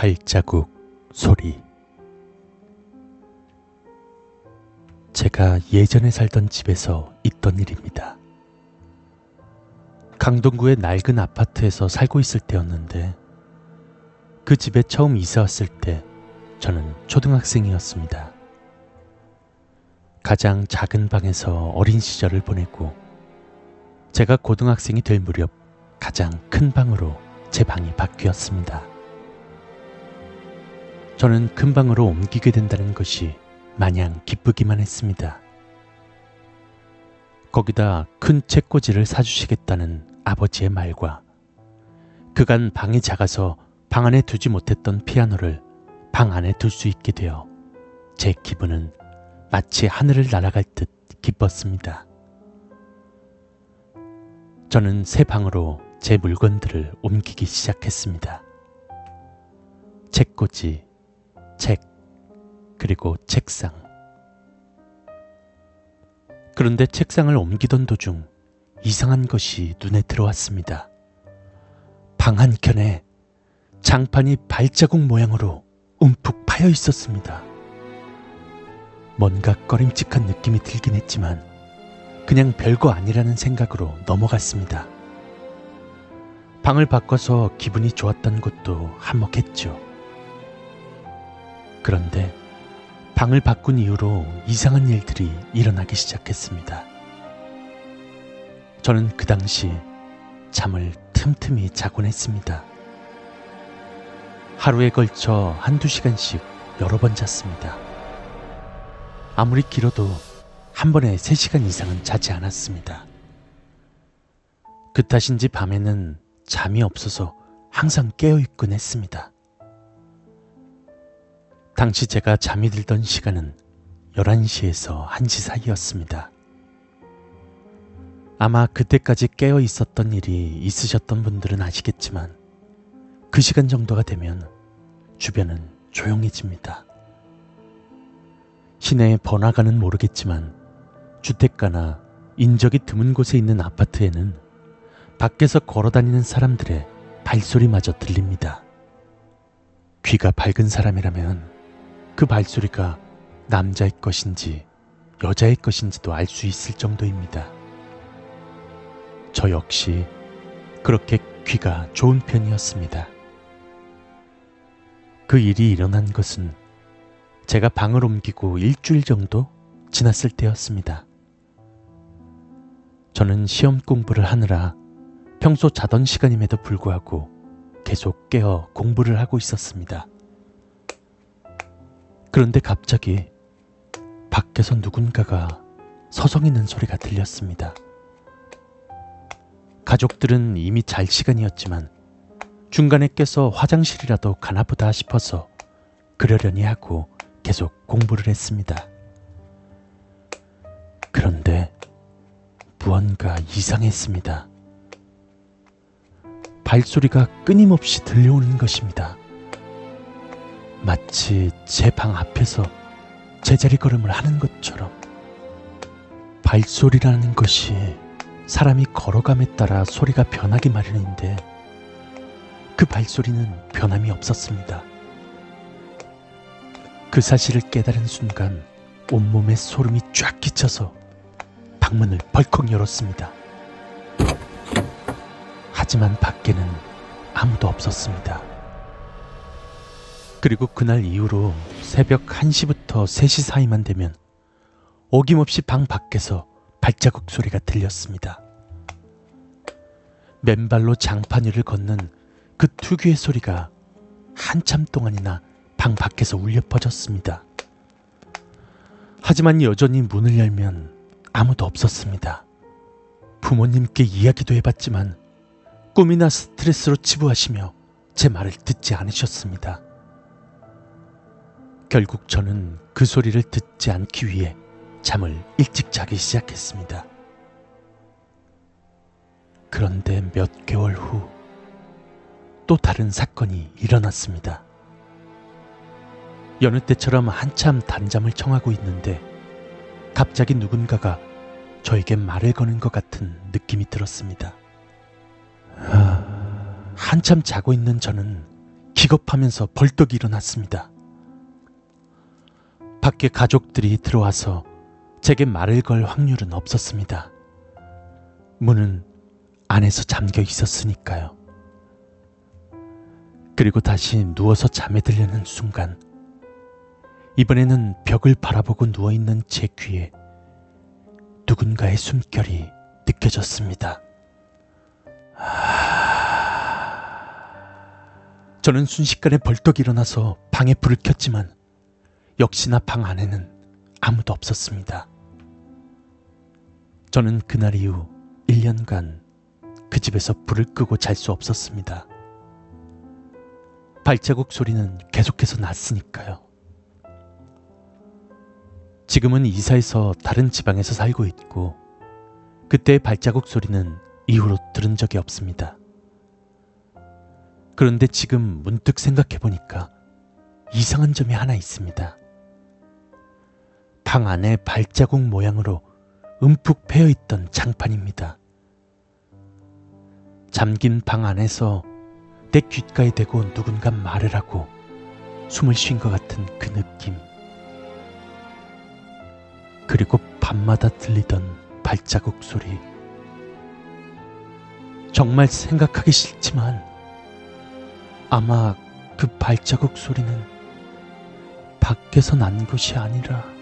발자국 소리. 제가 예전에 살던 집에서 있던 일입니다. 강동구의 낡은 아파트에서 살고 있을 때였는데 그 집에 처음 이사 왔을 때 저는 초등학생이었습니다. 가장 작은 방에서 어린 시절을 보내고 제가 고등학생이 될 무렵 가장 큰 방으로 제 방이 바뀌었습니다. 저는 큰 방으로 옮기게 된다는 것이 마냥 기쁘기만 했습니다. 거기다 큰 책꽂이를 사주시겠다는 아버지의 말과 그간 방이 작아서 방 안에 두지 못했던 피아노를 방 안에 둘 수 있게 되어 제 기분은 마치 하늘을 날아갈 듯 기뻤습니다. 저는 새 방으로 제 물건들을 옮기기 시작했습니다. 책꽂이, 책, 그리고 책상. 그런데 책상을 옮기던 도중 이상한 것이 눈에 들어왔습니다. 방 한켠에 장판이 발자국 모양으로 움푹 파여 있었습니다. 뭔가 꺼림칙한 느낌이 들긴 했지만 그냥 별거 아니라는 생각으로 넘어갔습니다. 방을 바꿔서 기분이 좋았던 것도 한몫했죠. 그런데 방을 바꾼 이후로 이상한 일들이 일어나기 시작했습니다. 저는 그 당시 잠을 틈틈이 자곤 했습니다. 하루에 걸쳐 한두 시간씩 여러 번 잤습니다. 아무리 길어도 한 번에 3시간 이상은 자지 않았습니다. 그 탓인지 밤에는 잠이 없어서 항상 깨어있곤 했습니다. 당시 제가 잠이 들던 시간은 11시에서 1시 사이였습니다. 아마 그때까지 깨어 있었던 일이 있으셨던 분들은 아시겠지만 그 시간 정도가 되면 주변은 조용해집니다. 시내의 번화가는 모르겠지만 주택가나 인적이 드문 곳에 있는 아파트에는 밖에서 걸어다니는 사람들의 발소리마저 들립니다. 귀가 밝은 사람이라면 그 발소리가 남자의 것인지 여자의 것인지도 알 수 있을 정도입니다. 저 역시 그렇게 귀가 좋은 편이었습니다. 그 일이 일어난 것은 제가 방을 옮기고 일주일 정도 지났을 때였습니다. 저는 시험 공부를 하느라 평소 자던 시간임에도 불구하고 계속 깨어 공부를 하고 있었습니다. 그런데 갑자기 밖에서 누군가가 서성이는 소리가 들렸습니다. 가족들은 이미 잘 시간이었지만 중간에 깨서 화장실이라도 가나 보다 싶어서 그러려니 하고 계속 공부를 했습니다. 그런데 무언가 이상했습니다. 발소리가 끊임없이 들려오는 것입니다. 마치 제 방 앞에서 제자리걸음을 하는 것처럼 발소리라는 것이 사람이 걸어감에 따라 소리가 변하기 마련인데 그 발소리는 변함이 없었습니다. 그 사실을 깨달은 순간 온몸에 소름이 쫙 끼쳐서 방문을 벌컥 열었습니다. 하지만 밖에는 아무도 없었습니다. 그리고 그날 이후로 새벽 1시부터 3시 사이만 되면 어김없이 방 밖에서 발자국 소리가 들렸습니다. 맨발로 장판 위를 걷는 그 특유의 소리가 한참 동안이나 방 밖에서 울려 퍼졌습니다. 하지만 여전히 문을 열면 아무도 없었습니다. 부모님께 이야기도 해봤지만 꿈이나 스트레스로 치부하시며 제 말을 듣지 않으셨습니다. 결국 저는 그 소리를 듣지 않기 위해 잠을 일찍 자기 시작했습니다. 그런데 몇 개월 후 또 다른 사건이 일어났습니다. 여느 때처럼 한참 단잠을 청하고 있는데 갑자기 누군가가 저에게 말을 거는 것 같은 느낌이 들었습니다. 한참 자고 있는 저는 기겁하면서 벌떡 일어났습니다. 밖에 가족들이 들어와서 제게 말을 걸 확률은 없었습니다. 문은 안에서 잠겨 있었으니까요. 그리고 다시 누워서 잠에 들려는 순간, 이번에는 벽을 바라보고 누워있는 제 귀에 누군가의 숨결이 느껴졌습니다. 저는 순식간에 벌떡 일어나서 방에 불을 켰지만 역시나 방 안에는 아무도 없었습니다. 저는 그날 이후 1년간 그 집에서 불을 끄고 잘 수 없었습니다. 발자국 소리는 계속해서 났으니까요. 지금은 이사해서 다른 지방에서 살고 있고, 그때의 발자국 소리는 이후로 들은 적이 없습니다. 그런데 지금 문득 생각해보니까 이상한 점이 하나 있습니다. 방 안에 발자국 모양으로 움푹 패여있던 장판입니다. 잠긴 방 안에서 내 귓가에 대고 누군가 말을 하고 숨을 쉰 것 같은 그 느낌, 그리고 밤마다 들리던 발자국 소리. 정말 생각하기 싫지만 아마 그 발자국 소리는 밖에서 난 것이 아니라